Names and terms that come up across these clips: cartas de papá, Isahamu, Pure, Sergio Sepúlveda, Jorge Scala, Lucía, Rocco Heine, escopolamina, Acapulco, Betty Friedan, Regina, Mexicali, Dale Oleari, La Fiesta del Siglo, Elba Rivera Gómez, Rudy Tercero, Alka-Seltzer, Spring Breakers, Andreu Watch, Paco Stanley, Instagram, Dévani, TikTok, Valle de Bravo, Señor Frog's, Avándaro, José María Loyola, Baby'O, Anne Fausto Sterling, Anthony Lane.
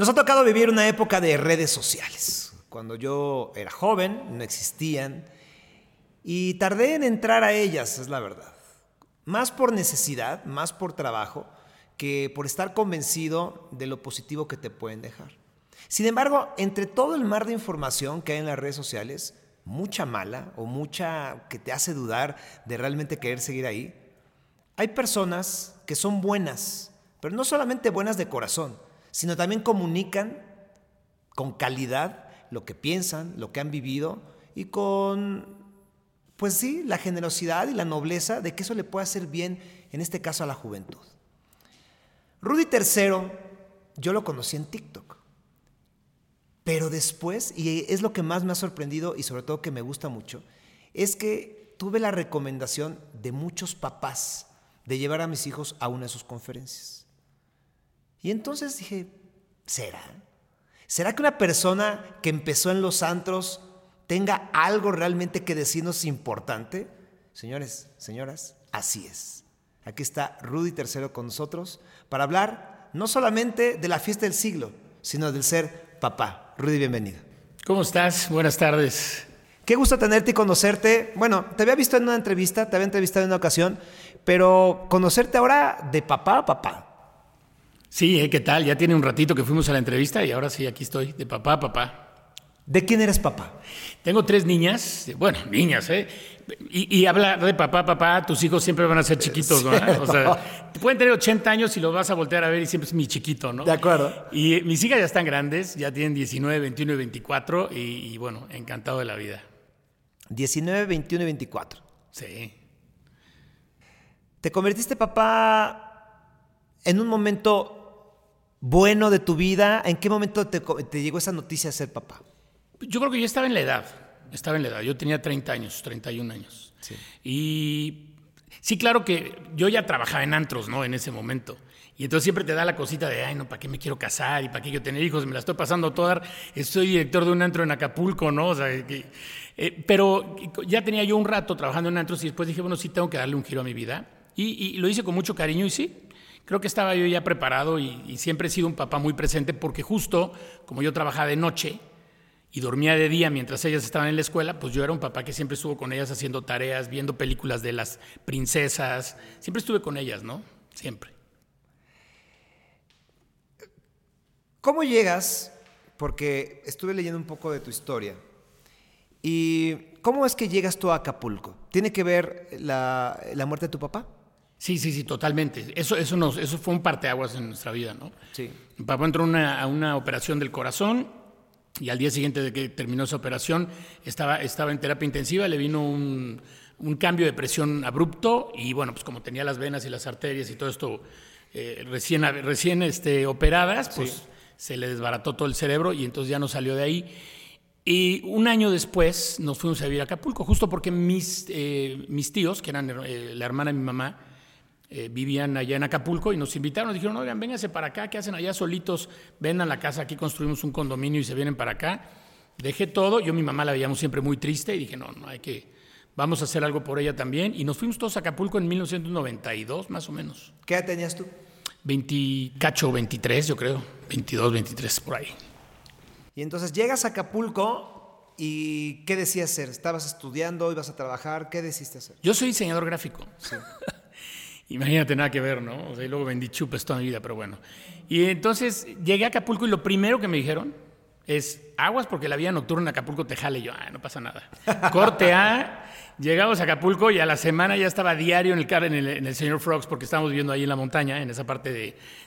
Nos ha tocado vivir una época de redes sociales. Cuando yo era joven, no existían y tardé en entrar a ellas, es la verdad. Más por necesidad, más por trabajo, que por estar convencido de lo positivo que te pueden dejar. Sin embargo, entre todo el mar de información que hay en las redes sociales, mucha mala o mucha que te hace dudar de realmente querer seguir ahí, hay personas que son buenas, pero no solamente buenas de corazón, sino también comunican con calidad lo que piensan, lo que han vivido y con, pues sí, la generosidad y la nobleza de que eso le puede hacer bien, en este caso a la juventud. Rudy Tercero, yo lo conocí en TikTok, pero después, y es lo que más me ha sorprendido y sobre todo que me gusta mucho, es que tuve la recomendación de muchos papás de llevar a mis hijos a una de sus conferencias. Y entonces dije, ¿Será que una persona que empezó en los antros tenga algo realmente que decirnos importante? Señores, señoras, así es. Aquí está Rudy Tercero con nosotros para hablar no solamente de la fiesta del siglo, sino del ser papá. Rudy, bienvenido. ¿Cómo estás? Buenas tardes. Qué gusto tenerte y conocerte. Bueno, te había visto en una entrevista, te había entrevistado en una ocasión, pero conocerte ahora de papá a papá. Sí, ¿qué tal? Ya tiene un ratito que fuimos a la entrevista y ahora sí, aquí estoy, de papá a papá. ¿De quién eres papá? Tengo 3 niñas, bueno, niñas, ¿eh? Y hablar de papá a papá, tus hijos siempre van a ser chiquitos, ¿no? O sea, pueden tener 80 años y los vas a voltear a ver y siempre es mi chiquito, ¿no? De acuerdo. Y mis hijas ya están grandes, ya tienen 19, 21 y 24 y bueno, encantado de la vida. 19, 21 y 24. Sí. Te convertiste papá en un momento bueno de tu vida. ¿En qué momento te llegó esa noticia de ser papá? Yo creo que yo estaba en la edad, yo tenía 30 años, 31 años. Sí. Y sí, claro que yo ya trabajaba en antros, ¿no? En ese momento. Y entonces siempre te da la cosita de, ay, no, ¿para qué me quiero casar? ¿Y para qué quiero tener hijos? Me la estoy pasando toda, estoy director de un antro en Acapulco, ¿no? O sea, pero ya tenía yo un rato trabajando en antros y después dije, bueno, sí tengo que darle un giro a mi vida. Y lo hice con mucho cariño y sí. Creo que estaba yo ya preparado y siempre he sido un papá muy presente porque justo como yo trabajaba de noche y dormía de día mientras ellas estaban en la escuela, pues yo era un papá que siempre estuvo con ellas haciendo tareas, viendo películas de las princesas. Siempre estuve con ellas, ¿no? Siempre. ¿Cómo llegas? Porque estuve leyendo un poco de tu historia. ¿Y cómo es que llegas tú a Acapulco? ¿Tiene que ver la muerte de tu papá? Sí, totalmente. Eso fue un parteaguas en nuestra vida, ¿no? Sí. Mi papá entró a una operación del corazón y al día siguiente de que terminó esa operación estaba en terapia intensiva, le vino un cambio de presión abrupto y bueno, pues como tenía las venas y las arterias y todo esto recién operadas, pues sí, se le desbarató todo el cerebro y entonces ya no salió de ahí. Y un año después nos fuimos a vivir a Acapulco, justo porque mis tíos, que eran la hermana de mi mamá, vivían allá en Acapulco y nos invitaron, nos dijeron, oigan, vénganse para acá, ¿qué hacen allá solitos? Vendan la casa, aquí construimos un condominio y se vienen para acá. Dejé todo, yo a mi mamá la veíamos siempre muy triste y dije, no, vamos a hacer algo por ella también. Y nos fuimos todos a Acapulco en 1992, más o menos. ¿Qué edad tenías tú? 23, yo creo, 22, 23, por ahí. Y entonces llegas a Acapulco. ¿Y qué decías hacer? ¿Estabas estudiando, ibas a trabajar? ¿Qué decidiste hacer? Yo soy diseñador gráfico. Sí. Imagínate, nada que ver, ¿no? O sea, y luego vendí chupes toda mi vida, pero bueno. Y entonces llegué a Acapulco y lo primero que me dijeron es, aguas porque la vida nocturna en Acapulco te jale. Y yo, no pasa nada. Corte A, llegamos a Acapulco y a la semana ya estaba diario en el Señor Frog's porque estábamos viviendo ahí en la montaña, en esa parte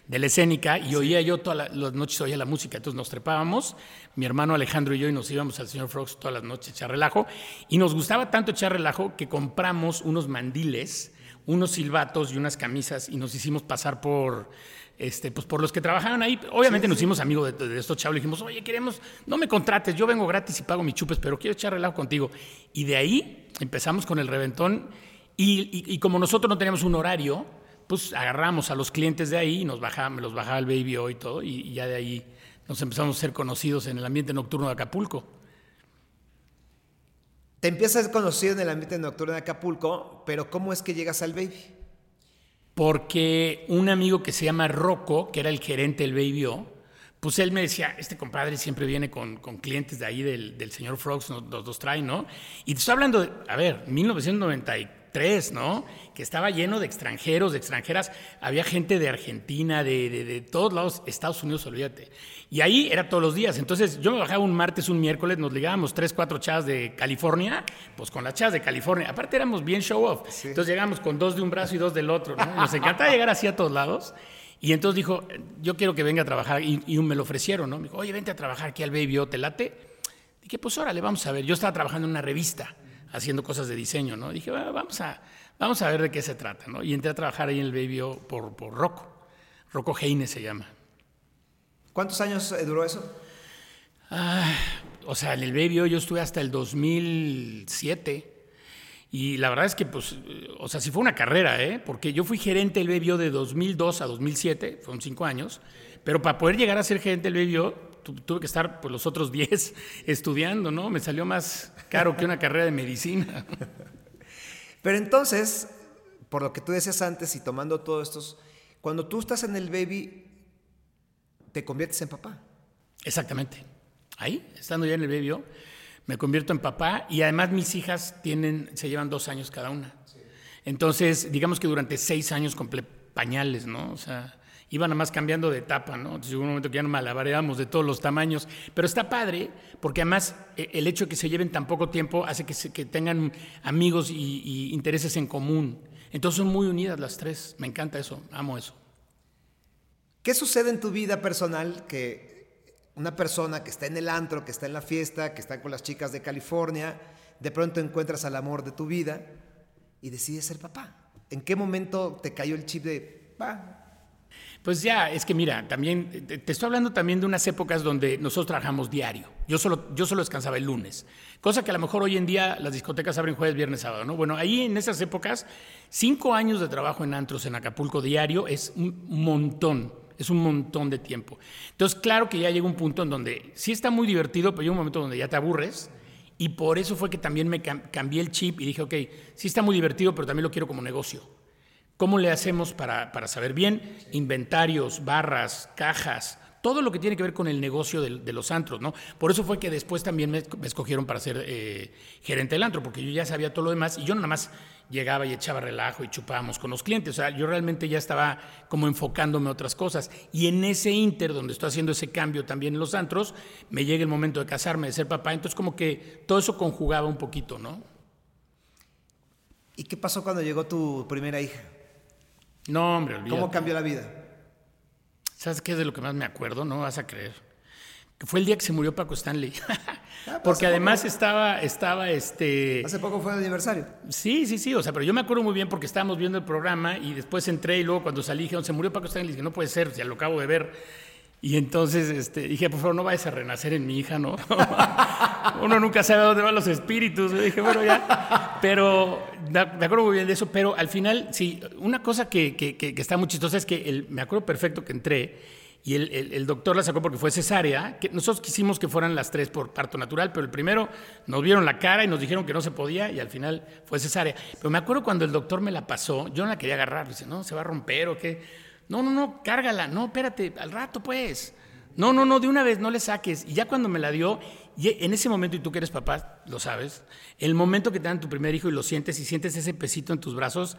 de la escénica, y oía yo todas las noches, oía la música. Entonces nos trepábamos, mi hermano Alejandro y yo, y nos íbamos al Señor Frog's todas las noches a echar relajo. Y nos gustaba tanto echar relajo que compramos unos mandiles, unos silbatos y unas camisas y nos hicimos pasar por, pues por los que trabajaban ahí. Obviamente sí. Nos hicimos amigos de estos chavos y dijimos, oye, queremos, no me contrates, yo vengo gratis y pago mis chupes, pero quiero echar relajo contigo. Y de ahí empezamos con el reventón y como nosotros no teníamos un horario, pues agarramos a los clientes de ahí y me los bajaba el Baby'O y todo y ya de ahí nos empezamos a ser conocidos en el ambiente nocturno de Acapulco. Te empiezas a conocer en el ambiente nocturno de Acapulco, pero ¿cómo es que llegas al Baby? Porque un amigo que se llama Rocco, que era el gerente del Baby'O, pues él me decía, este compadre siempre viene con clientes de ahí del señor Frog's, los dos traen, ¿no? Y te estoy hablando de, 1993, ¿no? Que estaba lleno de extranjeros, de extranjeras. Había gente de Argentina, de todos lados, Estados Unidos, olvídate. Y ahí era todos los días. Entonces yo me bajaba un martes, un miércoles, nos ligábamos 3, 4 chavas de California, pues con las chavas de California. Aparte éramos bien show off. Sí. Entonces llegamos con 2 de un brazo y 2 del otro, ¿no? Nos encantaba llegar así a todos lados. Y entonces dijo, yo quiero que venga a trabajar. Y me lo ofrecieron, ¿no? Me dijo, oye, vente a trabajar aquí al Baby'O, ¿te late? Dije, pues órale, vamos a ver. Yo estaba trabajando en una revista, haciendo cosas de diseño, ¿no? Dije, bueno, vamos a ver de qué se trata, ¿no? Y entré a trabajar ahí en el Baby'O por Rocco. Rocco Heine se llama. ¿Cuántos años duró eso? En el Baby'O yo estuve hasta el 2007. Y la verdad es que, sí fue una carrera, ¿eh? Porque yo fui gerente del Baby'O de 2002 a 2007, fueron 5 años, pero para poder llegar a ser gerente del Baby'O tuve que estar los otros 10 estudiando, ¿no? Me salió más caro que una carrera de medicina. Pero entonces, por lo que tú decías antes y tomando todo esto, cuando tú estás en el Baby, te conviertes en papá. Exactamente. Ahí, estando ya en el Baby'O, me convierto en papá y además mis hijas se llevan 2 años cada una. Sí. Entonces, digamos que durante 6 años compré pañales, ¿no? O sea, iban nada más cambiando de etapa, ¿no? Entonces, hubo un momento que ya no malabareábamos de todos los tamaños. Pero está padre, porque además el hecho de que se lleven tan poco tiempo hace que tengan amigos y intereses en común. Entonces, son muy unidas las 3. Me encanta eso, amo eso. ¿Qué sucede en tu vida personal que... Una persona que está en el antro, que está en la fiesta, que está con las chicas de California, de pronto encuentras al amor de tu vida y decides ser papá. ¿En qué momento te cayó el chip de va? Pues ya, es que mira, también te estoy hablando también de unas épocas donde nosotros trabajamos diario. Yo solo descansaba el lunes, cosa que a lo mejor hoy en día las discotecas abren jueves, viernes, sábado, ¿no? Bueno, ahí en esas épocas, 5 años de trabajo en antros en Acapulco diario es un montón. Es un montón de tiempo. Entonces, claro que ya llega un punto en donde sí está muy divertido, pero llega un momento donde ya te aburres. Y por eso fue que también me cambié el chip y dije, ok, sí está muy divertido, pero también lo quiero como negocio. ¿Cómo le hacemos para saber bien? Inventarios, barras, cajas, todo lo que tiene que ver con el negocio de los antros, ¿no? Por eso fue que después también me escogieron para ser gerente del antro, porque yo ya sabía todo lo demás y yo nada más llegaba y echaba relajo y chupábamos con los clientes. O sea, yo realmente ya estaba como enfocándome a otras cosas. Y en ese ínter donde estoy haciendo ese cambio también en los antros, me llega el momento de casarme, de ser papá. Entonces, como que todo eso conjugaba un poquito, ¿no? ¿Y qué pasó cuando llegó tu primera hija? No, hombre, olvídate. ¿Cómo cambió la vida? ¿Sabes qué es de lo que más me acuerdo? No vas a creer. Que fue el día que se murió Paco Stanley. Porque además estaba. Hace poco fue el aniversario. Sí. O sea, pero yo me acuerdo muy bien porque estábamos viendo el programa y después entré y luego cuando salí dije, se murió Paco Stanley. Y dije, no puede ser, ya lo acabo de ver. Y entonces dije, por favor, no vayas a renacer en mi hija, ¿no? Uno nunca sabe a dónde van los espíritus. Y dije, bueno, ya. Pero me acuerdo muy bien de eso. Pero al final, sí, una cosa que está muy chistosa es que me acuerdo perfecto que entré y el doctor la sacó porque fue cesárea. Que nosotros quisimos que fueran las 3 por parto natural, pero el primero nos vieron la cara y nos dijeron que no se podía y al final fue cesárea. Pero me acuerdo cuando el doctor me la pasó, yo no la quería agarrar. Dice, no, se va a romper o qué. No, cárgala, no, espérate, al rato pues. No, de una vez, no le saques. Y ya cuando me la dio, y en ese momento, y tú que eres papá, lo sabes, el momento que te dan tu primer hijo y lo sientes, y sientes ese pesito en tus brazos,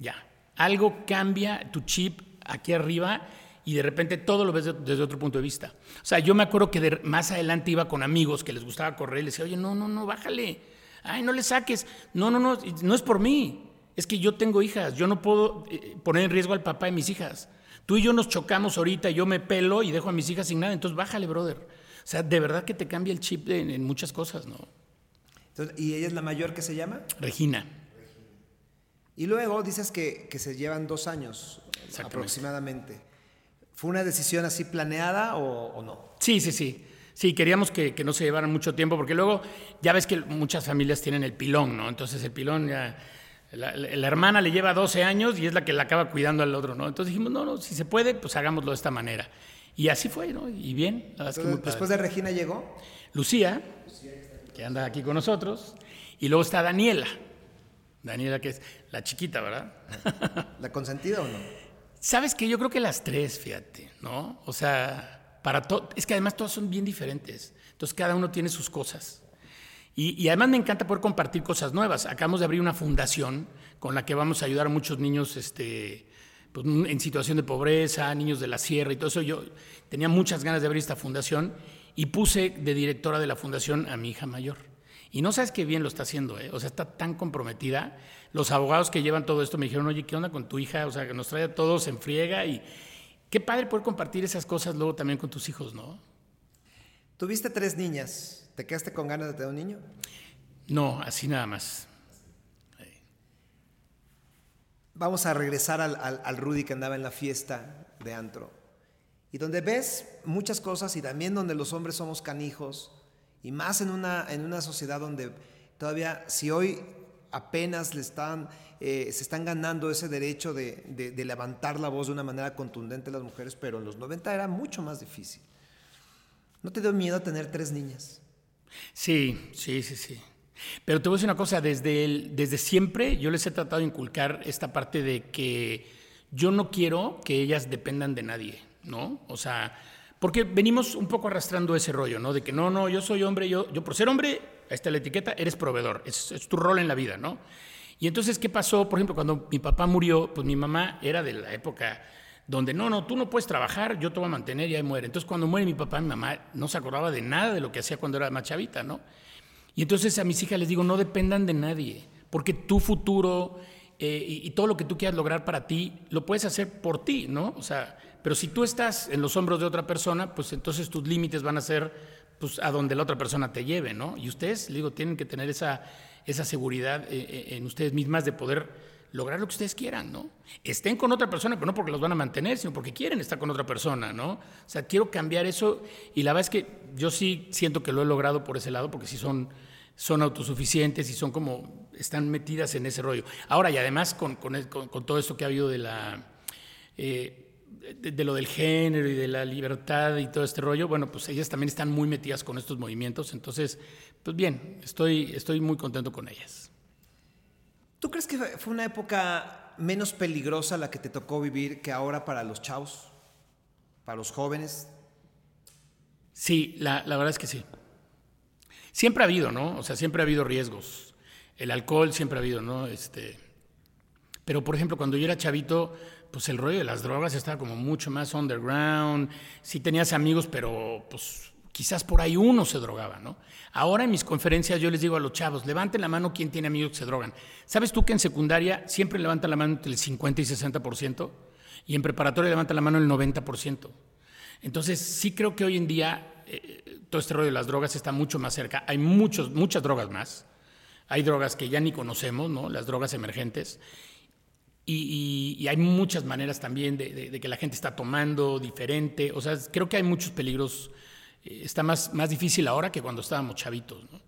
ya. Algo cambia tu chip aquí arriba y de repente todo lo ves desde otro punto de vista. O sea, yo me acuerdo que más adelante iba con amigos que les gustaba correr y les decía, oye, no, bájale. Ay, no le saques. No es por mí. Es que yo tengo hijas, yo no puedo poner en riesgo al papá de mis hijas. Tú y yo nos chocamos ahorita, yo me pelo y dejo a mis hijas sin nada, entonces bájale, brother. O sea, de verdad que te cambia el chip en muchas cosas, ¿no? Entonces, ¿y ella es la mayor que se llama? Regina. Y luego dices que se llevan 2 años aproximadamente. ¿Fue una decisión así planeada o no? Sí. Sí, queríamos que no se llevaran mucho tiempo, porque luego ya ves que muchas familias tienen el pilón, ¿no? Entonces el pilón ya... La hermana le lleva 12 años y es la que la acaba cuidando al otro, ¿no? Entonces dijimos, no, si se puede, pues hagámoslo de esta manera. Y así fue, ¿no? Y bien. Entonces, después de Regina llegó Lucía, que anda aquí con nosotros. Y luego está Daniela, que es la chiquita, ¿verdad? ¿La consentida o no? ¿Sabes qué? Yo creo que las 3, fíjate, ¿no? O sea, Es que además todas son bien diferentes. Entonces cada uno tiene sus cosas. Y además me encanta poder compartir cosas nuevas. Acabamos de abrir una fundación con la que vamos a ayudar a muchos niños pues, en situación de pobreza, niños de la sierra y todo eso. Yo tenía muchas ganas de abrir esta fundación y puse de directora de la fundación a mi hija mayor. Y no sabes qué bien lo está haciendo, ¿eh? O sea, está tan comprometida. Los abogados que llevan todo esto me dijeron, oye, ¿qué onda con tu hija? O sea, que nos trae a todos en friega. Y qué padre poder compartir esas cosas luego también con tus hijos, ¿no? Tuviste 3 niñas. ¿Te quedaste con ganas de tener un niño? No, así nada más. Sí. Vamos a regresar al Rudy que andaba en la fiesta de antro. Y donde ves muchas cosas y también donde los hombres somos canijos. Y más en una sociedad donde todavía, si hoy apenas se están ganando ese derecho de levantar la voz de una manera contundente las mujeres, pero en los 90 era mucho más difícil. ¿No te dio miedo tener 3 niñas? Sí. Pero te voy a decir una cosa, desde siempre yo les he tratado de inculcar esta parte de que yo no quiero que ellas dependan de nadie, ¿no? O sea, porque venimos un poco arrastrando ese rollo, ¿no? De que no, yo soy hombre, yo por ser hombre, ahí está la etiqueta, eres proveedor, es tu rol en la vida, ¿no? Y entonces, ¿qué pasó? Por ejemplo, cuando mi papá murió, pues mi mamá era de la época donde no, tú no puedes trabajar, yo te voy a mantener y ahí muere. Entonces, cuando muere mi papá, mi mamá no se acordaba de nada de lo que hacía cuando era más chavita, ¿no? Y entonces a mis hijas les digo, no dependan de nadie, porque tu futuro y todo lo que tú quieras lograr para ti, lo puedes hacer por ti, ¿no? O sea, pero si tú estás en los hombros de otra persona, pues entonces tus límites van a ser pues, a donde la otra persona te lleve, ¿no? Y ustedes, les digo, tienen que tener esa seguridad en ustedes mismas de poder lograr lo que ustedes quieran, ¿no? Estén con otra persona, pero no porque los van a mantener, sino porque quieren estar con otra persona, ¿no? O sea, quiero cambiar eso y la verdad es que yo sí siento que lo he logrado por ese lado porque sí son autosuficientes y son como, están metidas en ese rollo. Ahora, y además con todo esto que ha habido de de lo del género y de la libertad y todo este rollo, bueno, pues ellas también están muy metidas con estos movimientos, entonces, pues bien, estoy muy contento con ellas. ¿Tú crees que fue una época menos peligrosa la que te tocó vivir que ahora para los chavos, para los jóvenes? Sí, la verdad es que sí. Siempre ha habido, ¿no? O sea, siempre ha habido riesgos. El alcohol siempre ha habido, ¿no? Pero, por ejemplo, cuando yo era chavito, pues el rollo de las drogas estaba como mucho más underground. Sí tenías amigos, pero pues quizás por ahí uno se drogaba, ¿no? Ahora en mis conferencias yo les digo a los chavos, levanten la mano quien tiene amigos que se drogan. ¿Sabes tú que en secundaria siempre levantan la mano entre el 50 y 60% y en preparatoria levantan la mano el 90%? Entonces sí creo que hoy en día todo este rollo de las drogas está mucho más cerca. Hay muchas drogas más. Hay drogas que ya ni conocemos, ¿no? Las drogas emergentes. Y hay muchas maneras también de que la gente está tomando diferente. O sea, creo que hay muchos peligros. Está más difícil ahora que cuando estábamos chavitos, ¿no?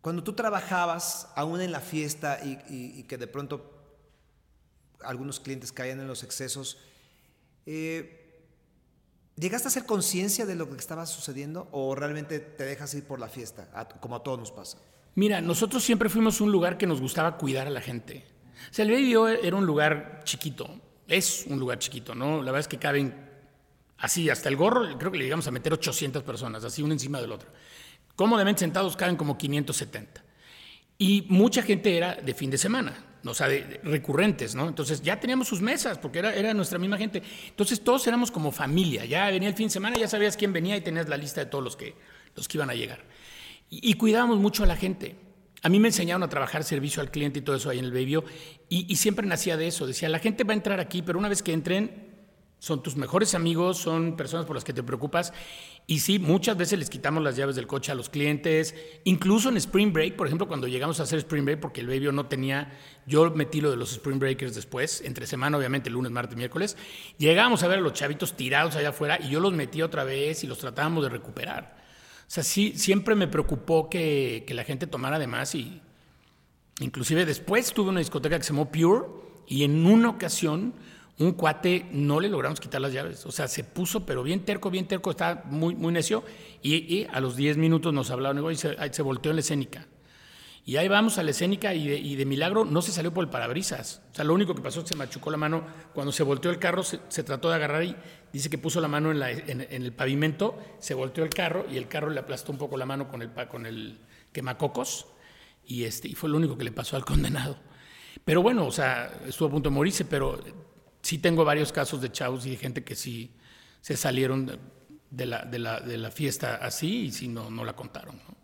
Cuando tú trabajabas aún en la fiesta y que de pronto algunos clientes caían en los excesos, ¿llegaste a hacer conciencia de lo que estaba sucediendo o realmente te dejas ir por la fiesta, como a todos nos pasa? Mira, nosotros siempre fuimos un lugar que nos gustaba cuidar a la gente. O sea, el Baby'O era un lugar chiquito, es un lugar chiquito, ¿no? La verdad es que caben así, hasta el gorro, creo que le llegamos a meter 800 personas, así una encima del otro. Cómodamente sentados caben como 570. Y mucha gente era de fin de semana, o sea, de recurrentes, ¿no? Entonces ya teníamos sus mesas, porque era nuestra misma gente. Entonces todos éramos como familia, ya venía el fin de semana, ya sabías quién venía y tenías la lista de todos los que iban a llegar. Y cuidábamos mucho a la gente. A mí me enseñaron a trabajar servicio al cliente y todo eso ahí en el Baby'O, y siempre nacía de eso. Decía, la gente va a entrar aquí, pero una vez que entren, son tus mejores amigos, son personas por las que te preocupas. Y sí, muchas veces les quitamos las llaves del coche a los clientes. Incluso en Spring Break, por ejemplo, cuando llegamos a hacer Spring Break, porque el Baby'O no tenía... Yo metí lo de los Spring Breakers después, entre semana, obviamente, lunes, martes, miércoles. Llegábamos a ver a los chavitos tirados allá afuera y yo los metí otra vez y los tratábamos de recuperar. O sea, sí, siempre me preocupó que la gente tomara de más. Y inclusive después tuve una discoteca que se llamó Pure y en una ocasión un cuate no le logramos quitar las llaves. O sea, se puso, pero bien terco, estaba muy, muy necio. Y a los 10 minutos nos hablaron, y se volteó en la escénica. Y ahí vamos a la escénica y de milagro no se salió por el parabrisas. O sea, lo único que pasó es que se machucó la mano. Cuando se volteó el carro, se trató de agarrar y dice que puso la mano en el pavimento, se volteó el carro y el carro le aplastó un poco la mano con el quemacocos y fue lo único que le pasó al condenado. Pero bueno, o sea, estuvo a punto de morirse, pero sí tengo varios casos de chavos y de gente que sí se salieron de la fiesta así y sí no la contaron, ¿no?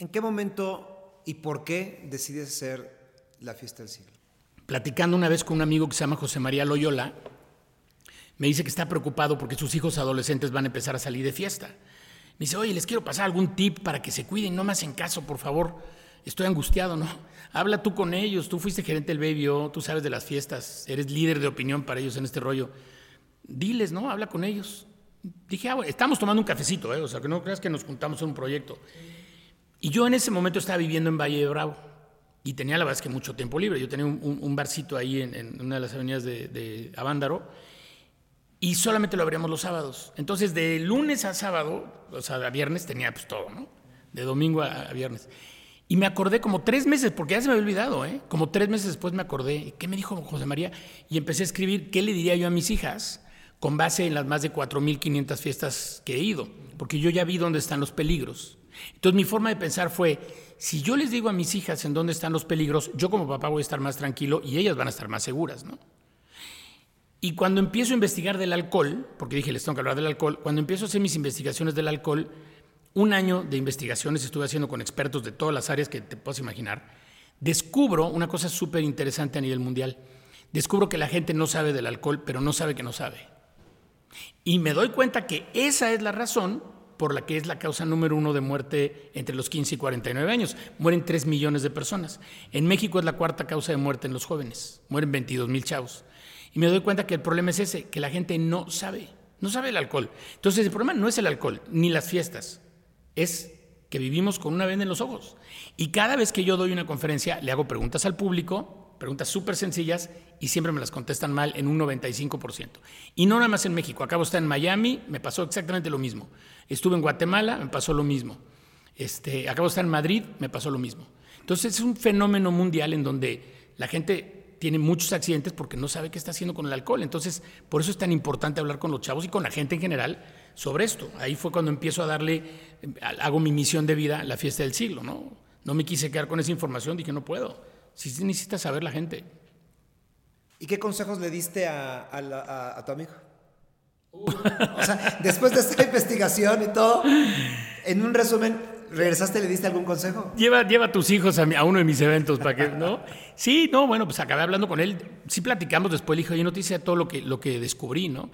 ¿En qué momento... ¿Y por qué decides hacer La Fiesta del Siglo? Platicando una vez con un amigo que se llama José María Loyola, me dice que está preocupado porque sus hijos adolescentes van a empezar a salir de fiesta. Me dice, oye, les quiero pasar algún tip para que se cuiden, no me hacen caso, por favor. Estoy angustiado, ¿no? Habla tú con ellos, tú fuiste gerente del Baby'O, tú sabes de las fiestas, eres líder de opinión para ellos en este rollo. Diles, ¿no? Habla con ellos. Dije, bueno, estamos tomando un cafecito, ¿eh? O sea, que no creas que nos juntamos en un proyecto. Y yo en ese momento estaba viviendo en Valle de Bravo y tenía la verdad es que mucho tiempo libre. Yo tenía un barcito ahí en una de las avenidas de Avándaro y solamente lo abríamos los sábados. Entonces, de lunes a sábado, o sea, a viernes tenía pues todo, ¿no? De domingo a viernes. Y me acordé como 3 meses, porque ya se me había olvidado, ¿eh? Como 3 meses después me acordé. ¿Qué me dijo José María? Y empecé a escribir qué le diría yo a mis hijas con base en las más de 4.500 fiestas que he ido, porque yo ya vi dónde están los peligros. Entonces mi forma de pensar fue, si yo les digo a mis hijas en dónde están los peligros, yo como papá voy a estar más tranquilo y ellas van a estar más seguras, ¿no? Y cuando empiezo a investigar del alcohol, porque dije, les tengo que hablar del alcohol, cuando empiezo a hacer mis investigaciones del alcohol, 1 año de investigaciones estuve haciendo con expertos de todas las áreas que te puedas imaginar, descubro una cosa súper interesante a nivel mundial. Descubro que la gente no sabe del alcohol, pero no sabe que no sabe. Y me doy cuenta que esa es la razón por la que es la causa número 1 de muerte entre los 15 y 49 años. Mueren 3 millones de personas. En México es la 4ª causa de muerte en los jóvenes. Mueren 22,000 chavos. Y me doy cuenta que el problema es ese, que la gente no sabe el alcohol. Entonces el problema no es el alcohol, ni las fiestas, es que vivimos con una venda en los ojos. Y cada vez que yo doy una conferencia, le hago preguntas al público, preguntas súper sencillas, y siempre me las contestan mal en un 95%. Y no nada más en México. Acabo de estar en Miami, me pasó exactamente lo mismo. Estuve en Guatemala, me pasó lo mismo. Acabo de estar en Madrid, me pasó lo mismo. Entonces es un fenómeno mundial en donde la gente tiene muchos accidentes porque no sabe qué está haciendo con el alcohol. Entonces por eso es tan importante hablar con los chavos y con la gente en general sobre esto. Ahí fue cuando empiezo a hago mi misión de vida, La Fiesta del Siglo, ¿no? No me quise quedar con esa información, dije no puedo. Si necesita saber la gente. ¿Y qué consejos le diste a tu amigo? O sea, después de esta investigación y todo, en un resumen, ¿regresaste y le diste algún consejo? Lleva a tus hijos a uno de mis eventos, ¿para qué? ¿No? Sí, no, bueno, pues acabé hablando con él. Sí platicamos después, le dije, oye, no te hice todo lo que descubrí, ¿no?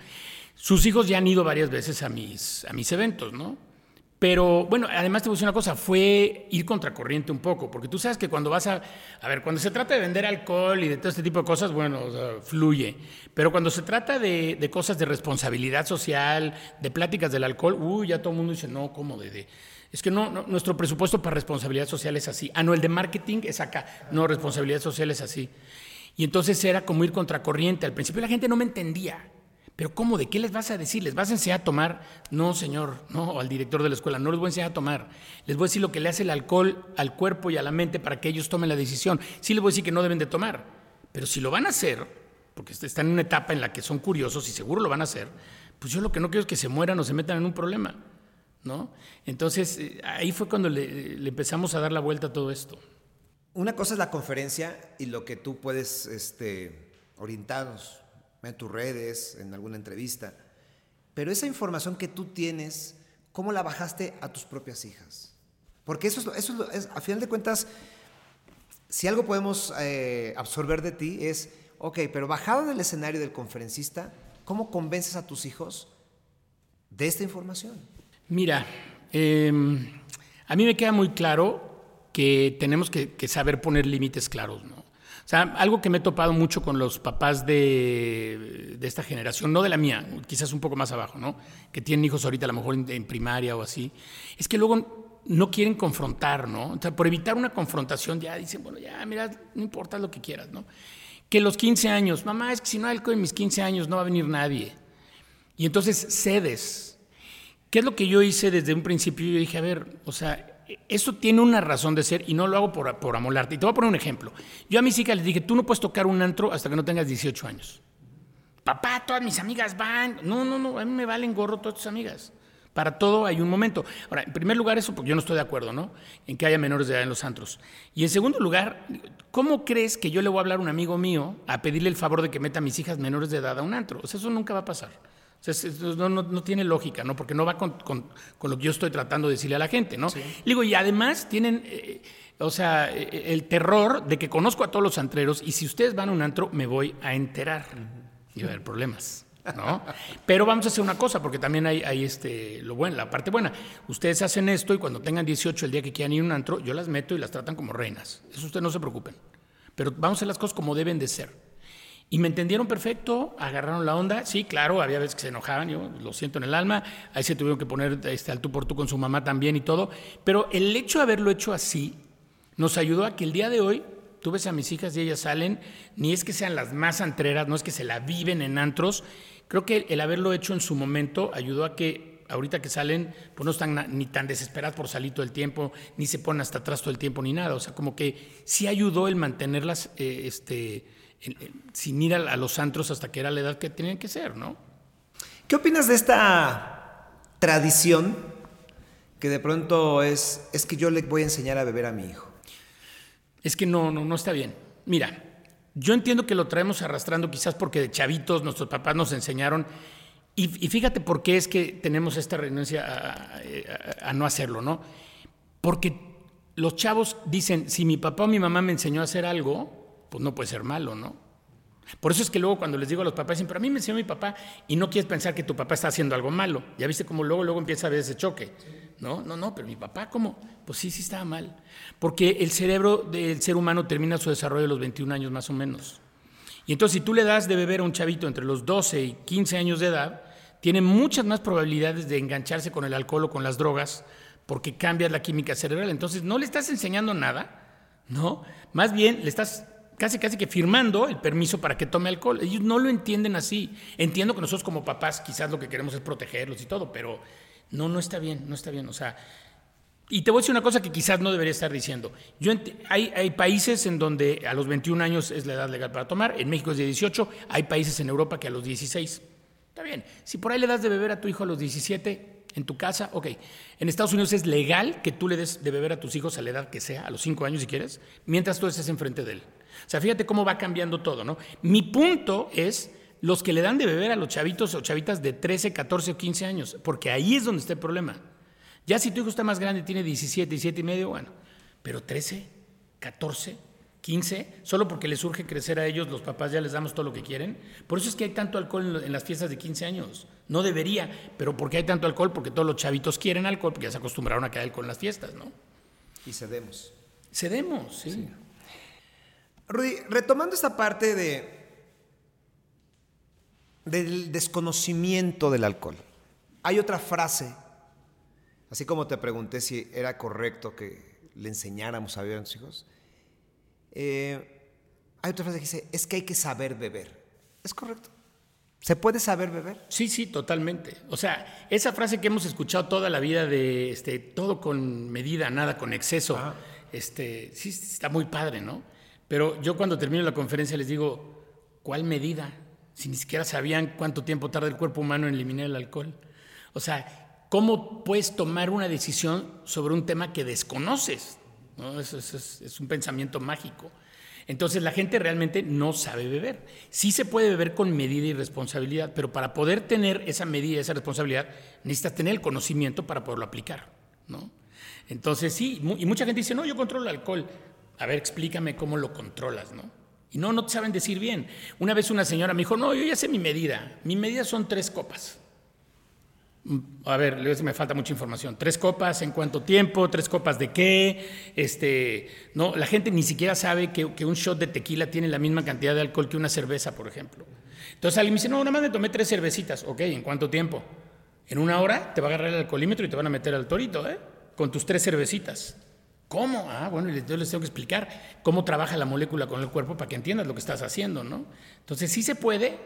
Sus hijos ya han ido varias veces a mis eventos, ¿no? Pero, bueno, además te voy a decir una cosa, fue ir contracorriente un poco, porque tú sabes que cuando vas cuando se trata de vender alcohol y de todo este tipo de cosas, bueno, o sea, fluye. Pero cuando se trata de cosas de responsabilidad social, de pláticas del alcohol, ya todo el mundo dice, no, ¿cómo? Es que no, nuestro presupuesto para responsabilidad social es así. Ah, no, el de marketing es acá. No, responsabilidad social es así. Y entonces era como ir contracorriente. Al principio la gente no me entendía. ¿Pero cómo? ¿De qué les vas a decir? ¿Les vas a enseñar a tomar? No, señor, no, al director de la escuela, no les voy a enseñar a tomar. Les voy a decir lo que le hace el alcohol al cuerpo y a la mente para que ellos tomen la decisión. Sí les voy a decir que no deben de tomar, pero si lo van a hacer, porque están en una etapa en la que son curiosos y seguro lo van a hacer, pues yo lo que no quiero es que se mueran o se metan en un problema, ¿no? Entonces, ahí fue cuando le empezamos a dar la vuelta a todo esto. Una cosa es la conferencia y lo que tú puedes orientarnos en tus redes, en alguna entrevista, pero esa información que tú tienes, ¿cómo la bajaste a tus propias hijas? Porque eso es a final de cuentas, si algo podemos absorber de ti es, ok, pero bajado del escenario del conferencista, ¿cómo convences a tus hijos de esta información? Mira, a mí me queda muy claro que tenemos que saber poner límites claros, ¿no? O sea, algo que me he topado mucho con los papás de esta generación, no de la mía, quizás un poco más abajo, ¿no? Que tienen hijos ahorita a lo mejor en primaria o así, es que luego no quieren confrontar, ¿no? O sea, por evitar una confrontación ya dicen, bueno, ya, mira, no importa lo que quieras, ¿no? Que los 15 años, mamá, es que si no hay alcohol en mis 15 años no va a venir nadie. Y entonces cedes. ¿Qué es lo que yo hice desde un principio? Yo dije, a ver, o sea, eso tiene una razón de ser y no lo hago por amolarte. Y te voy a poner un ejemplo. Yo a mis hijas les dije, tú no puedes tocar un antro hasta que no tengas 18 años. Papá, todas mis amigas van. No, a mí me valen gorro todas tus amigas. Para todo hay un momento. Ahora, en primer lugar, eso, porque yo no estoy de acuerdo, ¿no? En que haya menores de edad en los antros. Y en segundo lugar, ¿cómo crees que yo le voy a hablar a un amigo mío a pedirle el favor de que meta a mis hijas menores de edad a un antro? O sea, eso nunca va a pasar. O sea, no tiene lógica, ¿no? Porque no va con lo que yo estoy tratando de decirle a la gente, ¿no? Sí. Digo, y además tienen, el terror de que conozco a todos los antreros y si ustedes van a un antro, me voy a enterar. Y va a haber problemas, ¿no? Pero vamos a hacer una cosa, porque también hay lo bueno, la parte buena. Ustedes hacen esto y cuando tengan 18, el día que quieran ir a un antro, yo las meto y las tratan como reinas. Eso ustedes no se preocupen. Pero vamos a hacer las cosas como deben de ser. Y me entendieron perfecto, agarraron la onda. Sí, claro, había veces que se enojaban, yo lo siento en el alma. Ahí se tuvieron que poner al tú por tú con su mamá también y todo. Pero el hecho de haberlo hecho así nos ayudó a que el día de hoy, tú ves a mis hijas y ellas salen, ni es que sean las más antreras, no es que se la viven en antros. Creo que el haberlo hecho en su momento ayudó a que ahorita que salen, pues no están ni tan desesperadas por salir todo el tiempo, ni se ponen hasta atrás todo el tiempo, ni nada. O sea, como que sí ayudó el mantenerlas sin ir a los antros hasta que era la edad que tenían que ser, ¿no? ¿Qué opinas de esta tradición que de pronto es que yo le voy a enseñar a beber a mi hijo? Es que no está bien. Mira, yo entiendo que lo traemos arrastrando quizás porque de chavitos nuestros papás nos enseñaron y fíjate por qué es que tenemos esta renuencia a no hacerlo, ¿no? Porque los chavos dicen, si mi papá o mi mamá me enseñó a hacer algo, pues no puede ser malo, ¿no? Por eso es que luego cuando les digo a los papás, dicen, pero a mí me enseñó mi papá y no quieres pensar que tu papá está haciendo algo malo. Ya viste cómo luego empieza a haber ese choque. No, pero mi papá, ¿cómo? Pues sí estaba mal. Porque el cerebro del ser humano termina su desarrollo a los 21 años más o menos. Y entonces si tú le das de beber a un chavito entre los 12 y 15 años de edad, tiene muchas más probabilidades de engancharse con el alcohol o con las drogas porque cambias la química cerebral. Entonces no le estás enseñando nada, ¿no? Más bien le estás casi que firmando el permiso para que tome alcohol. Ellos no lo entienden así. Entiendo que nosotros como papás quizás lo que queremos es protegerlos y todo, pero no está bien, no está bien. O sea, y te voy a decir una cosa que quizás no debería estar diciendo. Hay países en donde a los 21 años es la edad legal para tomar, en México es de 18, hay países en Europa que a los 16. Está bien, si por ahí le das de beber a tu hijo a los 17 en tu casa, ok. En Estados Unidos es legal que tú le des de beber a tus hijos a la edad que sea, a los 5 años si quieres, mientras tú estés enfrente de él. O sea, fíjate cómo va cambiando todo, ¿no? Mi punto es los que le dan de beber a los chavitos o chavitas de 13, 14 o 15 años, porque ahí es donde está el problema. Ya si tu hijo está más grande, tiene 17, 17 y medio, bueno, pero 13, 14, 15, solo porque les urge crecer a ellos, los papás ya les damos todo lo que quieren. Por eso es que hay tanto alcohol en las fiestas de 15 años. No debería, pero ¿por qué hay tanto alcohol? Porque todos los chavitos quieren alcohol, porque ya se acostumbraron a caer alcohol en las fiestas, ¿no? Y cedemos. Cedemos, sí. Rudy, retomando esta parte del desconocimiento del alcohol, hay otra frase, así como te pregunté si era correcto que le enseñáramos a beber a nuestros hijos, hay otra frase que dice, es que hay que saber beber. ¿Es correcto? ¿Se puede saber beber? Sí, totalmente. O sea, esa frase que hemos escuchado toda la vida de todo con medida, nada con exceso, sí está muy padre, ¿no? Pero yo cuando termino la conferencia les digo, ¿cuál medida? Si ni siquiera sabían cuánto tiempo tarda el cuerpo humano en eliminar el alcohol. O sea, ¿cómo puedes tomar una decisión sobre un tema que desconoces? ¿No? Eso es un pensamiento mágico. Entonces la gente realmente no sabe beber. Sí se puede beber con medida y responsabilidad, pero para poder tener esa medida y esa responsabilidad necesitas tener el conocimiento para poderlo aplicar, ¿no? Entonces sí, y mucha gente dice, no, yo controlo el alcohol. A ver, explícame cómo lo controlas, ¿no? Y no te saben decir bien. Una vez una señora me dijo, no, yo ya sé mi medida. Mi medida son 3 copas. A ver, le digo, me falta mucha información. 3 copas, ¿en cuánto tiempo? 3 copas de qué? No, la gente ni siquiera sabe que un shot de tequila tiene la misma cantidad de alcohol que una cerveza, por ejemplo. Entonces alguien me dice, no, nada más me tomé 3 cervecitas. Ok, ¿en cuánto tiempo? En 1 hora te va a agarrar el alcoholímetro y te van a meter al torito, ¿eh? Con tus 3 cervecitas. ¿Cómo? Ah, bueno, yo les tengo que explicar cómo trabaja la molécula con el cuerpo para que entiendas lo que estás haciendo, ¿no? Entonces, sí se puede,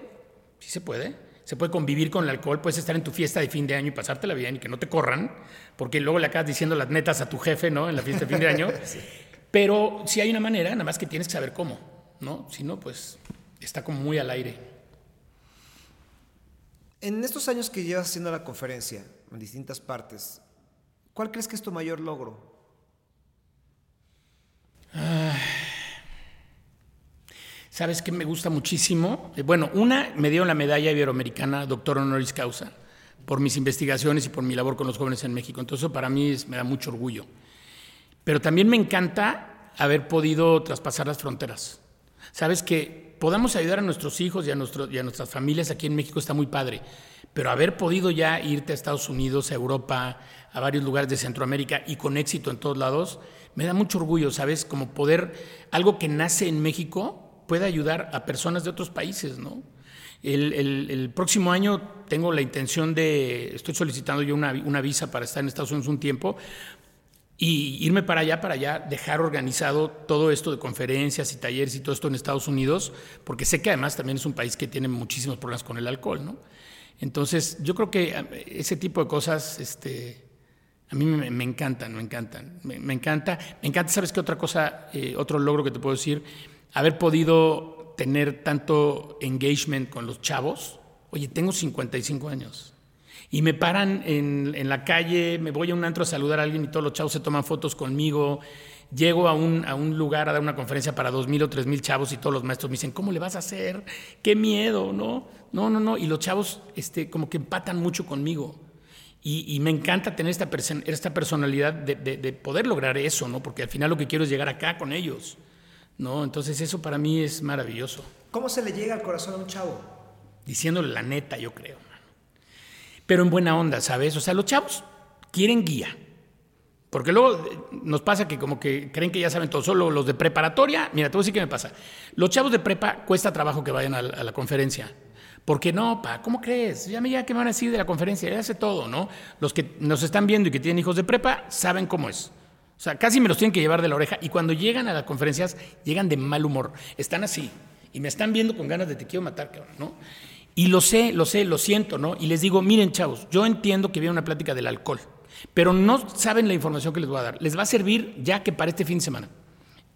se puede convivir con el alcohol, puedes estar en tu fiesta de fin de año y pasártela bien y que no te corran, porque luego le acabas diciendo las netas a tu jefe, ¿no?, en la fiesta de fin de año. Sí. Pero sí hay una manera, nada más que tienes que saber cómo, ¿no? Si no, pues está como muy al aire. En estos años que llevas haciendo la conferencia en distintas partes, ¿cuál crees que es tu mayor logro? ¿Sabes qué me gusta muchísimo? Bueno, una, me dio la medalla iberoamericana doctor honoris causa por mis investigaciones y por mi labor con los jóvenes en México. Entonces, eso para mí me da mucho orgullo. Pero también me encanta haber podido traspasar las fronteras. ¿Sabes que podamos ayudar a nuestros hijos y a nuestras familias aquí en México está muy padre? Pero haber podido ya irte a Estados Unidos, a Europa, a varios lugares de Centroamérica y con éxito en todos lados, me da mucho orgullo, ¿sabes? Como poder, algo que nace en México puede ayudar a personas de otros países, ¿no? El próximo año tengo la intención de, estoy solicitando yo una visa para estar en Estados Unidos un tiempo y irme para allá, dejar organizado todo esto de conferencias y talleres y todo esto en Estados Unidos, porque sé que además también es un país que tiene muchísimos problemas con el alcohol, ¿no? Entonces, yo creo que ese tipo de cosas a mí me encantan, me encanta. ¿Sabes qué otra cosa, otro logro que te puedo decir? Haber podido tener tanto engagement con los chavos. Oye, tengo 55 años y me paran en la calle, me voy a un antro a saludar a alguien y todos los chavos se toman fotos conmigo. Llego a un lugar a dar una conferencia para 2,000 o 3,000 chavos y todos los maestros me dicen, ¿cómo le vas a hacer? ¡Qué miedo! No. Y los chavos como que empatan mucho conmigo. Y me encanta tener esta personalidad de poder lograr eso, ¿no? Porque al final lo que quiero es llegar acá con ellos, ¿no? Entonces eso para mí es maravilloso. ¿Cómo se le llega al corazón a un chavo? Diciéndole la neta, yo creo, mano. Pero en buena onda, ¿sabes? O sea, los chavos quieren guía. Porque luego nos pasa que como que creen que ya saben todo, solo los de preparatoria. Mira, te voy a decir qué me pasa. Los chavos de prepa cuesta trabajo que vayan a la conferencia. Porque no, pa, ¿cómo crees? Ya que me van a decir de la conferencia, ya sé todo, ¿no? Los que nos están viendo y que tienen hijos de prepa saben cómo es. O sea, casi me los tienen que llevar de la oreja. Y cuando llegan a las conferencias, llegan de mal humor. Están así y me están viendo con ganas de te quiero matar, cabrón, ¿no? Y lo sé, lo siento, ¿no? Y les digo, miren, chavos, yo entiendo que viene una plática del alcohol. Pero no saben la información que les voy a dar. Les va a servir ya que para este fin de semana.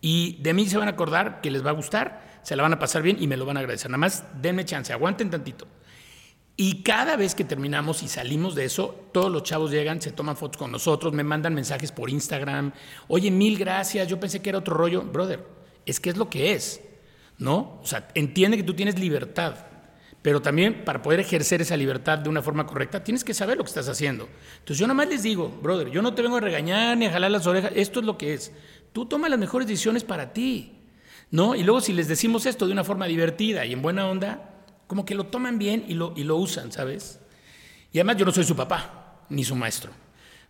Y de mí se van a acordar que les va a gustar, se la van a pasar bien y me lo van a agradecer. Nada más denme chance, aguanten tantito. Y cada vez que terminamos y salimos de eso, todos los chavos llegan, se toman fotos con nosotros, me mandan mensajes por Instagram. Oye, 1000 gracias, yo pensé que era otro rollo. Brother, es que es lo que es, ¿no? O sea, entiende que tú tienes libertad. Pero también para poder ejercer esa libertad de una forma correcta, tienes que saber lo que estás haciendo. Entonces yo nada más les digo, brother, yo no te vengo a regañar ni a jalar las orejas, esto es lo que es. Tú toma las mejores decisiones para ti, ¿no? Y luego si les decimos esto de una forma divertida y en buena onda, como que lo toman bien y lo usan, ¿sabes? Y además yo no soy su papá, ni su maestro,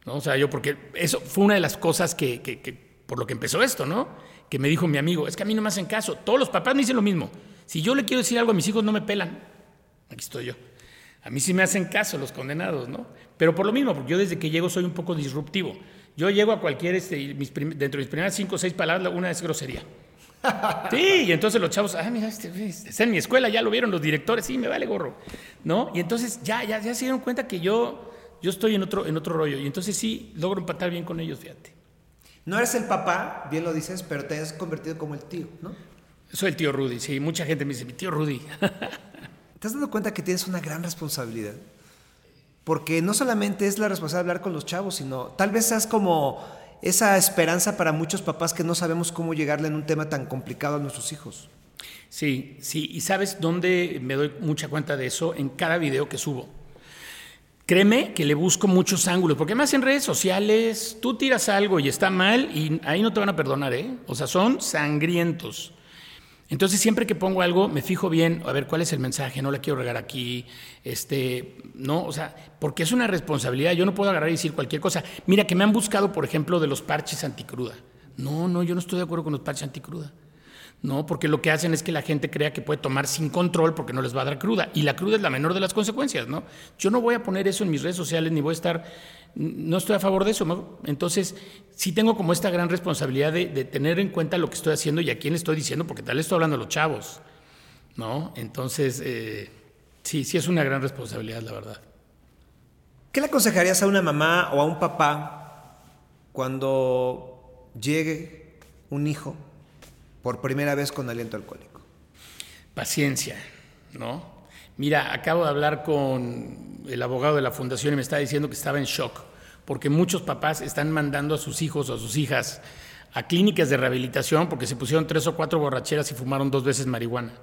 ¿no? O sea, yo porque eso fue una de las cosas que por lo que empezó esto, ¿no? Que me dijo mi amigo, es que a mí no me hacen caso, todos los papás me dicen lo mismo. Si yo le quiero decir algo a mis hijos, no me pelan. Aquí estoy yo. A mí sí me hacen caso los condenados, ¿no? Pero por lo mismo, porque yo desde que llego soy un poco disruptivo. Yo llego a cualquier, dentro de mis primeras 5 o 6 palabras, una es grosería. Sí, y entonces los chavos, mira, es en mi escuela, ya lo vieron los directores, sí, me vale gorro, ¿no? Y entonces ya se dieron cuenta que yo estoy en otro rollo. Y entonces sí, logro empatar bien con ellos, fíjate. No eres el papá, bien lo dices, pero te has convertido como el tío, ¿no? Soy el tío Rudy, sí. Mucha gente me dice, mi tío Rudy. ¿Te has dado cuenta que tienes una gran responsabilidad? Porque no solamente es la responsabilidad de hablar con los chavos, sino tal vez seas como esa esperanza para muchos papás que no sabemos cómo llegarle en un tema tan complicado a nuestros hijos. Sí, y ¿sabes dónde me doy mucha cuenta de eso? En cada video que subo. Créeme que le busco muchos ángulos, porque además en redes sociales tú tiras algo y está mal y ahí no te van a perdonar, ¿eh? O sea, son sangrientos. Entonces, siempre que pongo algo, me fijo bien, a ver, ¿cuál es el mensaje? No la quiero regar aquí, no, o sea, porque es una responsabilidad, yo no puedo agarrar y decir cualquier cosa. Mira, que me han buscado, por ejemplo, de los parches anticruda. No, yo no estoy de acuerdo con los parches anticruda. No, porque lo que hacen es que la gente crea que puede tomar sin control porque no les va a dar cruda. Y la cruda es la menor de las consecuencias, ¿no? Yo no voy a poner eso en mis redes sociales, ni voy a estar... No estoy a favor de eso, ¿no? Entonces sí tengo como esta gran responsabilidad de tener en cuenta lo que estoy haciendo y a quién le estoy diciendo, porque tal vez estoy hablando a los chavos, ¿no? Entonces Sí, sí es una gran responsabilidad, la verdad. ¿Qué le aconsejarías a una mamá o a un papá cuando llegue un hijo por primera vez con aliento alcohólico? Paciencia, ¿no? Mira, acabo de hablar con el abogado de la fundación y me está diciendo que estaba en shock, porque muchos papás están mandando a sus hijos o a sus hijas a clínicas de rehabilitación porque se pusieron 3 o 4 borracheras y fumaron 2 veces marihuana.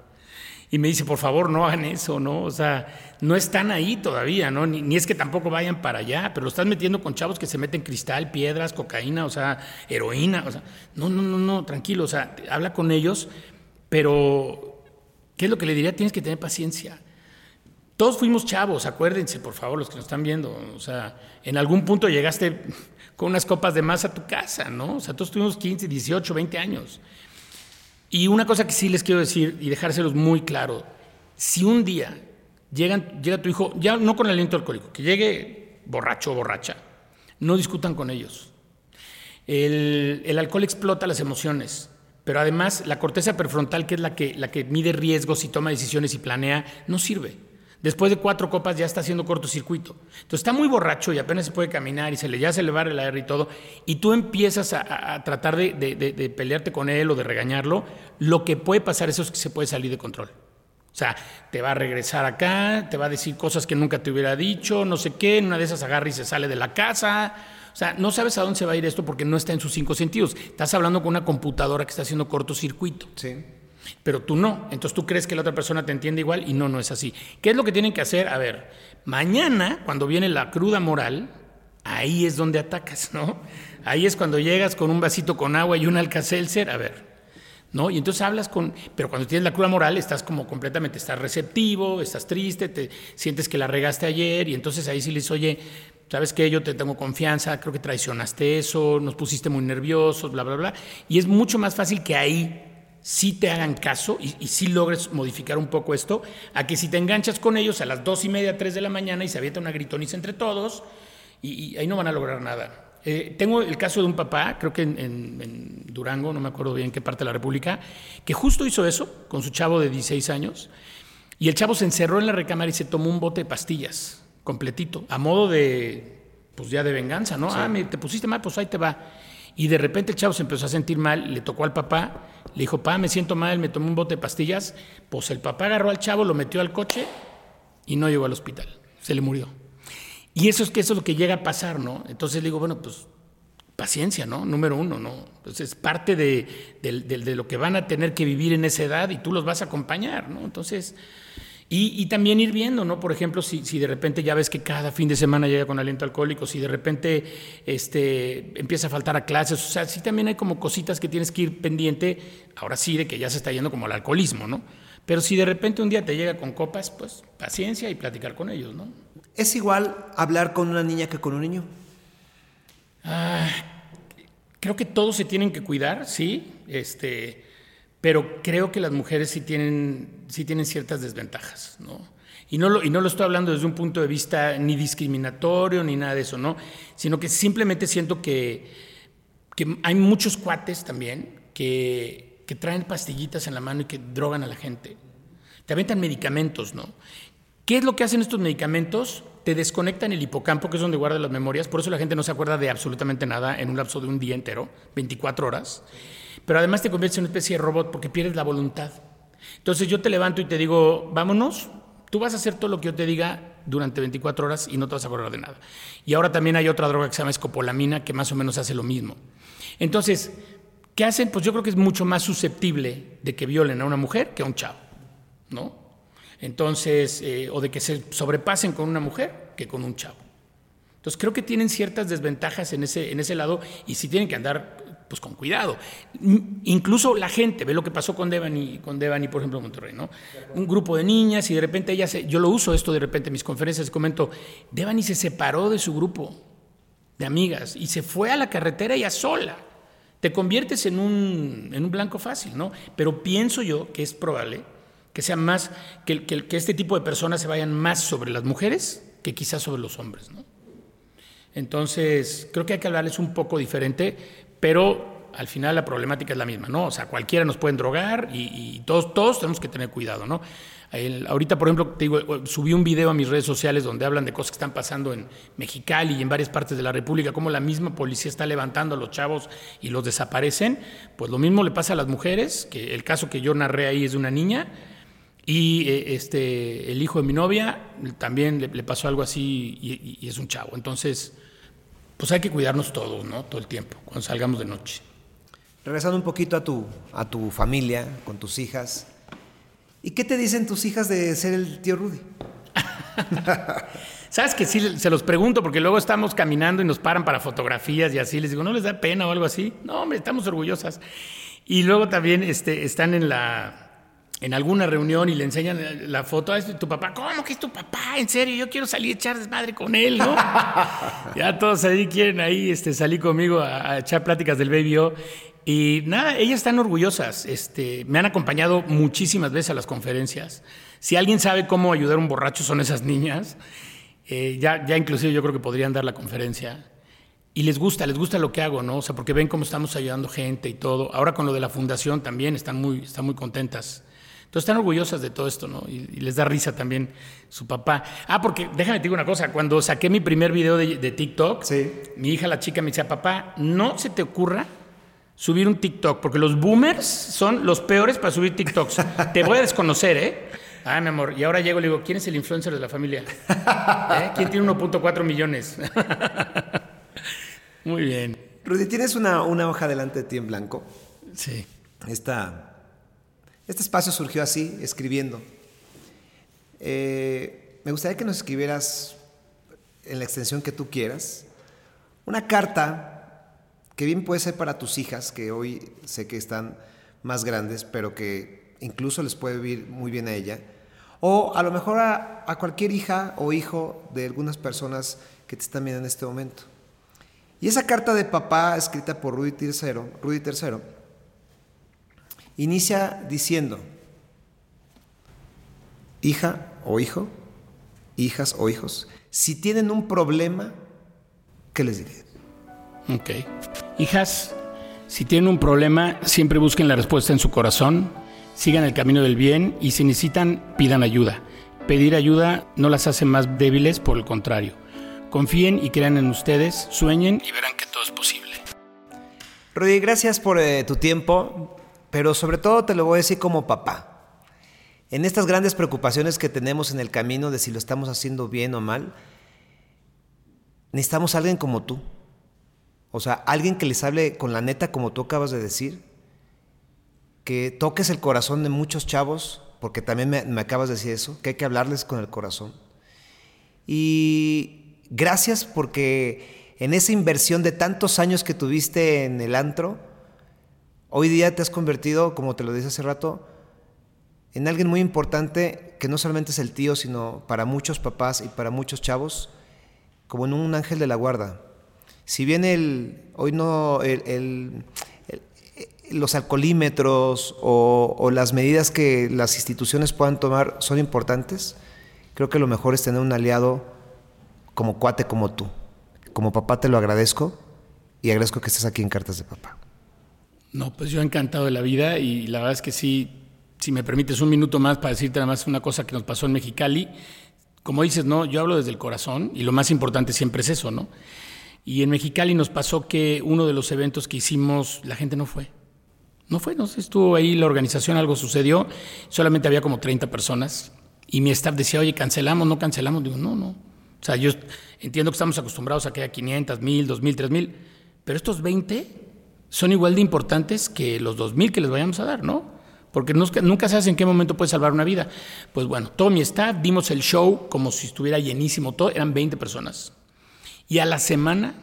Y me dice, por favor, no hagan eso, ¿no? O sea, no están ahí todavía, ¿no? Ni es que tampoco vayan para allá, pero lo estás metiendo con chavos que se meten cristal, piedras, cocaína, o sea, heroína, o sea, no, tranquilo, o sea, habla con ellos, pero ¿qué es lo que le diría? Tienes que tener paciencia. Todos fuimos chavos, acuérdense, por favor, los que nos están viendo, o sea, en algún punto llegaste con unas copas de más a tu casa, ¿no? O sea, todos tuvimos 15, 18, 20 años. Y una cosa que sí les quiero decir y dejárselos muy claro, si un día llega tu hijo, ya no con aliento alcohólico, que llegue borracho o borracha, no discutan con ellos. El alcohol explota las emociones, pero además la corteza prefrontal, que es la que mide riesgos y toma decisiones y planea, no sirve. Después de 4 copas ya está haciendo cortocircuito. Entonces está muy borracho y apenas se puede caminar y ya se le va el aire y todo. Y tú empiezas a tratar de pelearte con él o de regañarlo. Lo que puede pasar eso es que se puede salir de control. O sea, te va a regresar acá, te va a decir cosas que nunca te hubiera dicho, no sé qué. En una de esas agarra y se sale de la casa. O sea, no sabes a dónde se va a ir esto porque no está en sus 5 sentidos. Estás hablando con una computadora que está haciendo cortocircuito. Sí. Pero tú no, entonces tú crees que la otra persona te entiende igual y no es así. ¿Qué es lo que tienen que hacer? A ver, mañana cuando viene la cruda moral, ahí es donde atacas, ¿no? Ahí es cuando llegas con un vasito con agua y un Alka-Seltzer, a ver, ¿no? Y entonces hablas pero cuando tienes la cruda moral estás como completamente, estás receptivo, estás triste, te sientes que la regaste ayer y entonces ahí sí le dices, oye, ¿sabes qué? Yo te tengo confianza, creo que traicionaste eso, nos pusiste muy nerviosos, bla, bla, bla. Y es mucho más fácil que ahí sí te hagan caso y sí logres modificar un poco esto, a que si te enganchas con ellos a las 2:30, 3 de la mañana y se avienta una gritoniza entre todos y ahí no van a lograr nada. Tengo el caso de un papá, creo que en Durango, no me acuerdo bien qué parte de la República, que justo hizo eso con su chavo de 16 años y el chavo se encerró en la recámara y se tomó un bote de pastillas completito, a modo de, pues ya de venganza, ¿no? Sí. Te pusiste mal, pues ahí te va. Y de repente el chavo se empezó a sentir mal, le tocó al papá, le dijo, pa, me siento mal, me tomé un bote de pastillas. Pues el papá agarró al chavo, lo metió al coche y no llegó al hospital, se le murió. Y eso es lo que llega a pasar, ¿no? Entonces le digo, bueno, pues paciencia, ¿no? Número uno, ¿no? Entonces es parte de lo que van a tener que vivir en esa edad y tú los vas a acompañar, ¿no? Entonces, y también ir viendo, ¿no? Por ejemplo, si de repente ya ves que cada fin de semana llega con aliento alcohólico, si de repente empieza a faltar a clases, o sea, sí también hay como cositas que tienes que ir pendiente, ahora sí, de que ya se está yendo como al alcoholismo, ¿no? Pero si de repente un día te llega con copas, pues paciencia y platicar con ellos, ¿no? ¿Es igual hablar con una niña que con un niño? Creo que todos se tienen que cuidar, sí, pero creo que las mujeres sí tienen ciertas desventajas, ¿no? Y no lo estoy hablando desde un punto de vista ni discriminatorio ni nada de eso, ¿no? Sino que simplemente siento que hay muchos cuates también que traen pastillitas en la mano y que drogan a la gente. Te aventan medicamentos, ¿no? ¿Qué es lo que hacen estos medicamentos? Te desconectan el hipocampo, que es donde guardas las memorias. Por eso la gente no se acuerda de absolutamente nada en un lapso de un día entero, 24 horas. Pero además te conviertes en una especie de robot porque pierdes la voluntad. Entonces yo te levanto y te digo, vámonos, tú vas a hacer todo lo que yo te diga durante 24 horas y no te vas a acordar de nada. Y ahora también hay otra droga que se llama escopolamina que más o menos hace lo mismo. Entonces, ¿qué hacen? Pues yo creo que es mucho más susceptible de que violen a una mujer que a un chavo, ¿no? Entonces, o de que se sobrepasen con una mujer que con un chavo. Entonces creo que tienen ciertas desventajas en ese lado y sí tienen que andar pues con cuidado. Incluso la gente, ve lo que pasó con Dévani, por ejemplo, en Monterrey, ¿no? Un grupo de niñas y de repente yo lo uso esto de repente en mis conferencias, comento, Dévani se separó de su grupo de amigas y se fue a la carretera ella sola. Te conviertes en un blanco fácil, ¿no? Pero pienso yo que es probable que sea más, que este tipo de personas se vayan más sobre las mujeres que quizás sobre los hombres, ¿no? Entonces, creo que hay que hablarles un poco diferente, pero al final la problemática es la misma, ¿no? O sea, cualquiera nos pueden drogar y todos tenemos que tener cuidado, ¿no? Ahorita, por ejemplo, te digo, subí un video a mis redes sociales donde hablan de cosas que están pasando en Mexicali y en varias partes de la República, cómo la misma policía está levantando a los chavos y los desaparecen. Pues lo mismo le pasa a las mujeres, que el caso que yo narré ahí es de una niña, y el hijo de mi novia también le pasó algo así, y es un chavo. Entonces, pues hay que cuidarnos todos, ¿no? Todo el tiempo, cuando salgamos de noche. Regresando un poquito a tu familia, con tus hijas. ¿Y qué te dicen tus hijas de ser el tío Rudy? ¿Sabes que sí? Se los pregunto, porque luego estamos caminando y nos paran para fotografías y así. Les digo, ¿no les da pena o algo así? No, hombre, estamos orgullosas. Y luego también están en alguna reunión y le enseñan la foto. ¿Es tu papá? ¿Cómo que es tu papá? En serio, yo quiero salir a echar desmadre con él, ¿no? Ya todos ahí quieren salir conmigo a echar pláticas del Baby'O. Y nada, ellas están orgullosas. Me han acompañado muchísimas veces a las conferencias. Si alguien sabe cómo ayudar a un borracho, son esas niñas. Ya inclusive yo creo que podrían dar la conferencia. Y les gusta lo que hago, ¿no? O sea, porque ven cómo estamos ayudando gente y todo. Ahora con lo de la fundación también están muy contentas. Entonces están orgullosas de todo esto, ¿no? Y les da risa también su papá. Ah, porque déjame te digo una cosa. Cuando saqué mi primer video de TikTok, sí, mi hija, la chica, me decía, papá, no se te ocurra subir un TikTok, porque los boomers son los peores para subir TikToks. Te voy a desconocer, ¿eh? Ah, mi amor. Y ahora llego y le digo, ¿quién es el influencer de la familia? ¿Quién tiene 1.4 millones? Muy bien. Rudy, ¿tienes una hoja delante de ti en blanco? Sí. Este espacio surgió así, escribiendo. Me gustaría que nos escribieras, en la extensión que tú quieras, una carta que bien puede ser para tus hijas, que hoy sé que están más grandes, pero que incluso les puede vivir muy bien a ella, o a lo mejor a cualquier hija o hijo de algunas personas que te están viendo en este momento. Y esa carta de papá, escrita por Rudy Tercero, inicia diciendo: hija o hijo, hijas o hijos, si tienen un problema, ¿qué les diré? Ok. Hijas, si tienen un problema, siempre busquen la respuesta en su corazón, sigan el camino del bien y si necesitan, pidan ayuda. Pedir ayuda no las hace más débiles, por el contrario. Confíen y crean en ustedes, sueñen y verán que todo es posible. Rudy, gracias por tu tiempo, pero sobre todo te lo voy a decir como papá. En estas grandes preocupaciones que tenemos en el camino de si lo estamos haciendo bien o mal, necesitamos a alguien como tú. O sea, alguien que les hable con la neta, como tú acabas de decir, que toques el corazón de muchos chavos, porque también me acabas de decir eso, que hay que hablarles con el corazón. Y gracias, porque en esa inversión de tantos años que tuviste en el antro, hoy día te has convertido, como te lo dije hace rato, en alguien muy importante, que no solamente es el tío, sino para muchos papás y para muchos chavos, como en un ángel de la guarda. Si bien los alcoholímetros o las medidas que las instituciones puedan tomar son importantes, creo que lo mejor es tener un aliado como cuate, como tú. Como papá te lo agradezco, y agradezco que estés aquí en Cartas de Papá. No, pues yo encantado de la vida, y la verdad es que sí, si me permites un minuto más para decirte nada más una cosa que nos pasó en Mexicali. Como dices, no, yo hablo desde el corazón y lo más importante siempre es eso, ¿no? Y en Mexicali nos pasó que uno de los eventos que hicimos, la gente no fue, no sé, estuvo ahí la organización, algo sucedió, solamente había como 30 personas y mi staff decía, oye, ¿cancelamos, no cancelamos? Digo, no, o sea, yo entiendo que estamos acostumbrados a que haya 500, 1000, 2000, 3000, pero estos 20 son igual de importantes que los 2000 que les vayamos a dar, ¿no? Porque nunca sabes en qué momento puedes salvar una vida. Pues bueno, todo mi staff, dimos el show como si estuviera llenísimo, todo, eran 20 personas. Y a la semana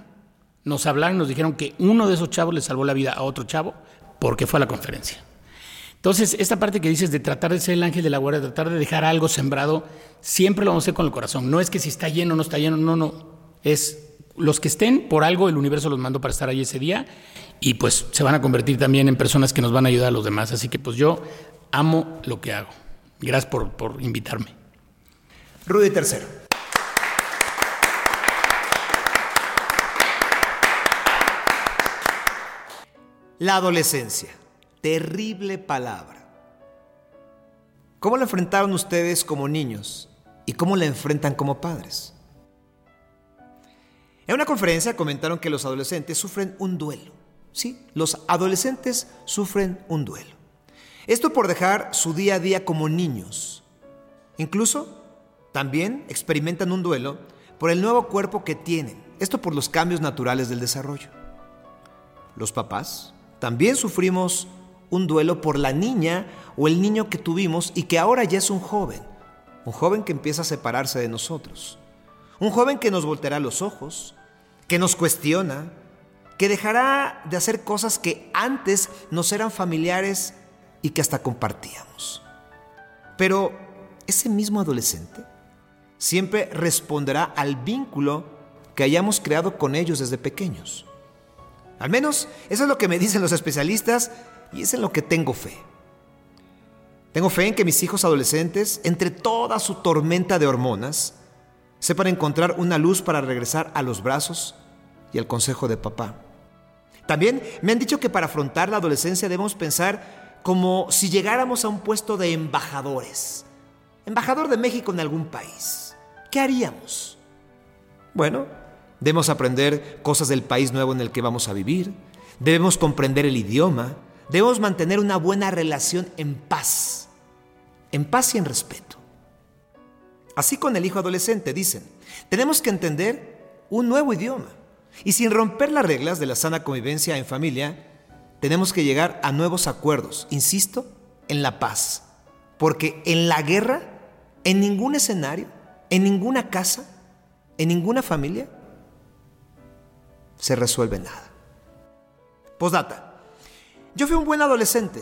nos hablaron, nos dijeron que uno de esos chavos le salvó la vida a otro chavo porque fue a la conferencia. Entonces, esta parte que dices de tratar de ser el ángel de la guardia, tratar de dejar algo sembrado, siempre lo vamos a hacer con el corazón. No es que si está lleno o no está lleno, no. Es los que estén, por algo el universo los mandó para estar ahí ese día, y pues se van a convertir también en personas que nos van a ayudar a los demás. Así que pues yo amo lo que hago. Gracias por invitarme. Rudy Tercero. La adolescencia, terrible palabra. ¿Cómo la enfrentaron ustedes como niños? ¿Y cómo la enfrentan como padres? En una conferencia comentaron que los adolescentes sufren un duelo. Sí, los adolescentes sufren un duelo. Esto por dejar su día a día como niños. Incluso, también experimentan un duelo por el nuevo cuerpo que tienen. Esto por los cambios naturales del desarrollo. Los papás también sufrimos un duelo por la niña o el niño que tuvimos y que ahora ya es un joven. Un joven que empieza a separarse de nosotros. Un joven que nos volteará los ojos, que nos cuestiona, que dejará de hacer cosas que antes nos eran familiares y que hasta compartíamos. Pero ese mismo adolescente siempre responderá al vínculo que hayamos creado con ellos desde pequeños. Al menos eso es lo que me dicen los especialistas y es en lo que tengo fe. Tengo fe en que mis hijos adolescentes, entre toda su tormenta de hormonas, sepan encontrar una luz para regresar a los brazos y al consejo de papá. También me han dicho que para afrontar la adolescencia debemos pensar como si llegáramos a un puesto de embajadores. Embajador de México en algún país. ¿Qué haríamos? Bueno, debemos aprender cosas del país nuevo en el que vamos a vivir. Debemos comprender el idioma. Debemos mantener una buena relación en paz. En paz y en respeto. Así con el hijo adolescente, dicen. Tenemos que entender un nuevo idioma. Y sin romper las reglas de la sana convivencia en familia, tenemos que llegar a nuevos acuerdos, insisto, en la paz. Porque en la guerra, en ningún escenario, en ninguna casa, en ninguna familia, se resuelve nada. Postdata. Yo fui un buen adolescente.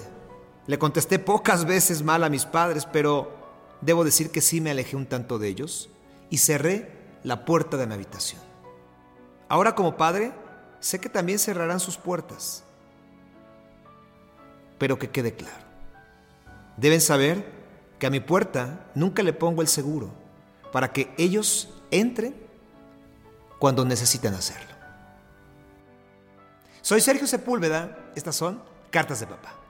Le contesté pocas veces mal a mis padres, pero debo decir que sí me alejé un tanto de ellos y cerré la puerta de mi habitación. Ahora como padre, sé que también cerrarán sus puertas. Pero que quede claro. Deben saber que a mi puerta nunca le pongo el seguro para que ellos entren cuando necesiten hacerlo. Soy Sergio Sepúlveda. Estas son Cartas de Papá.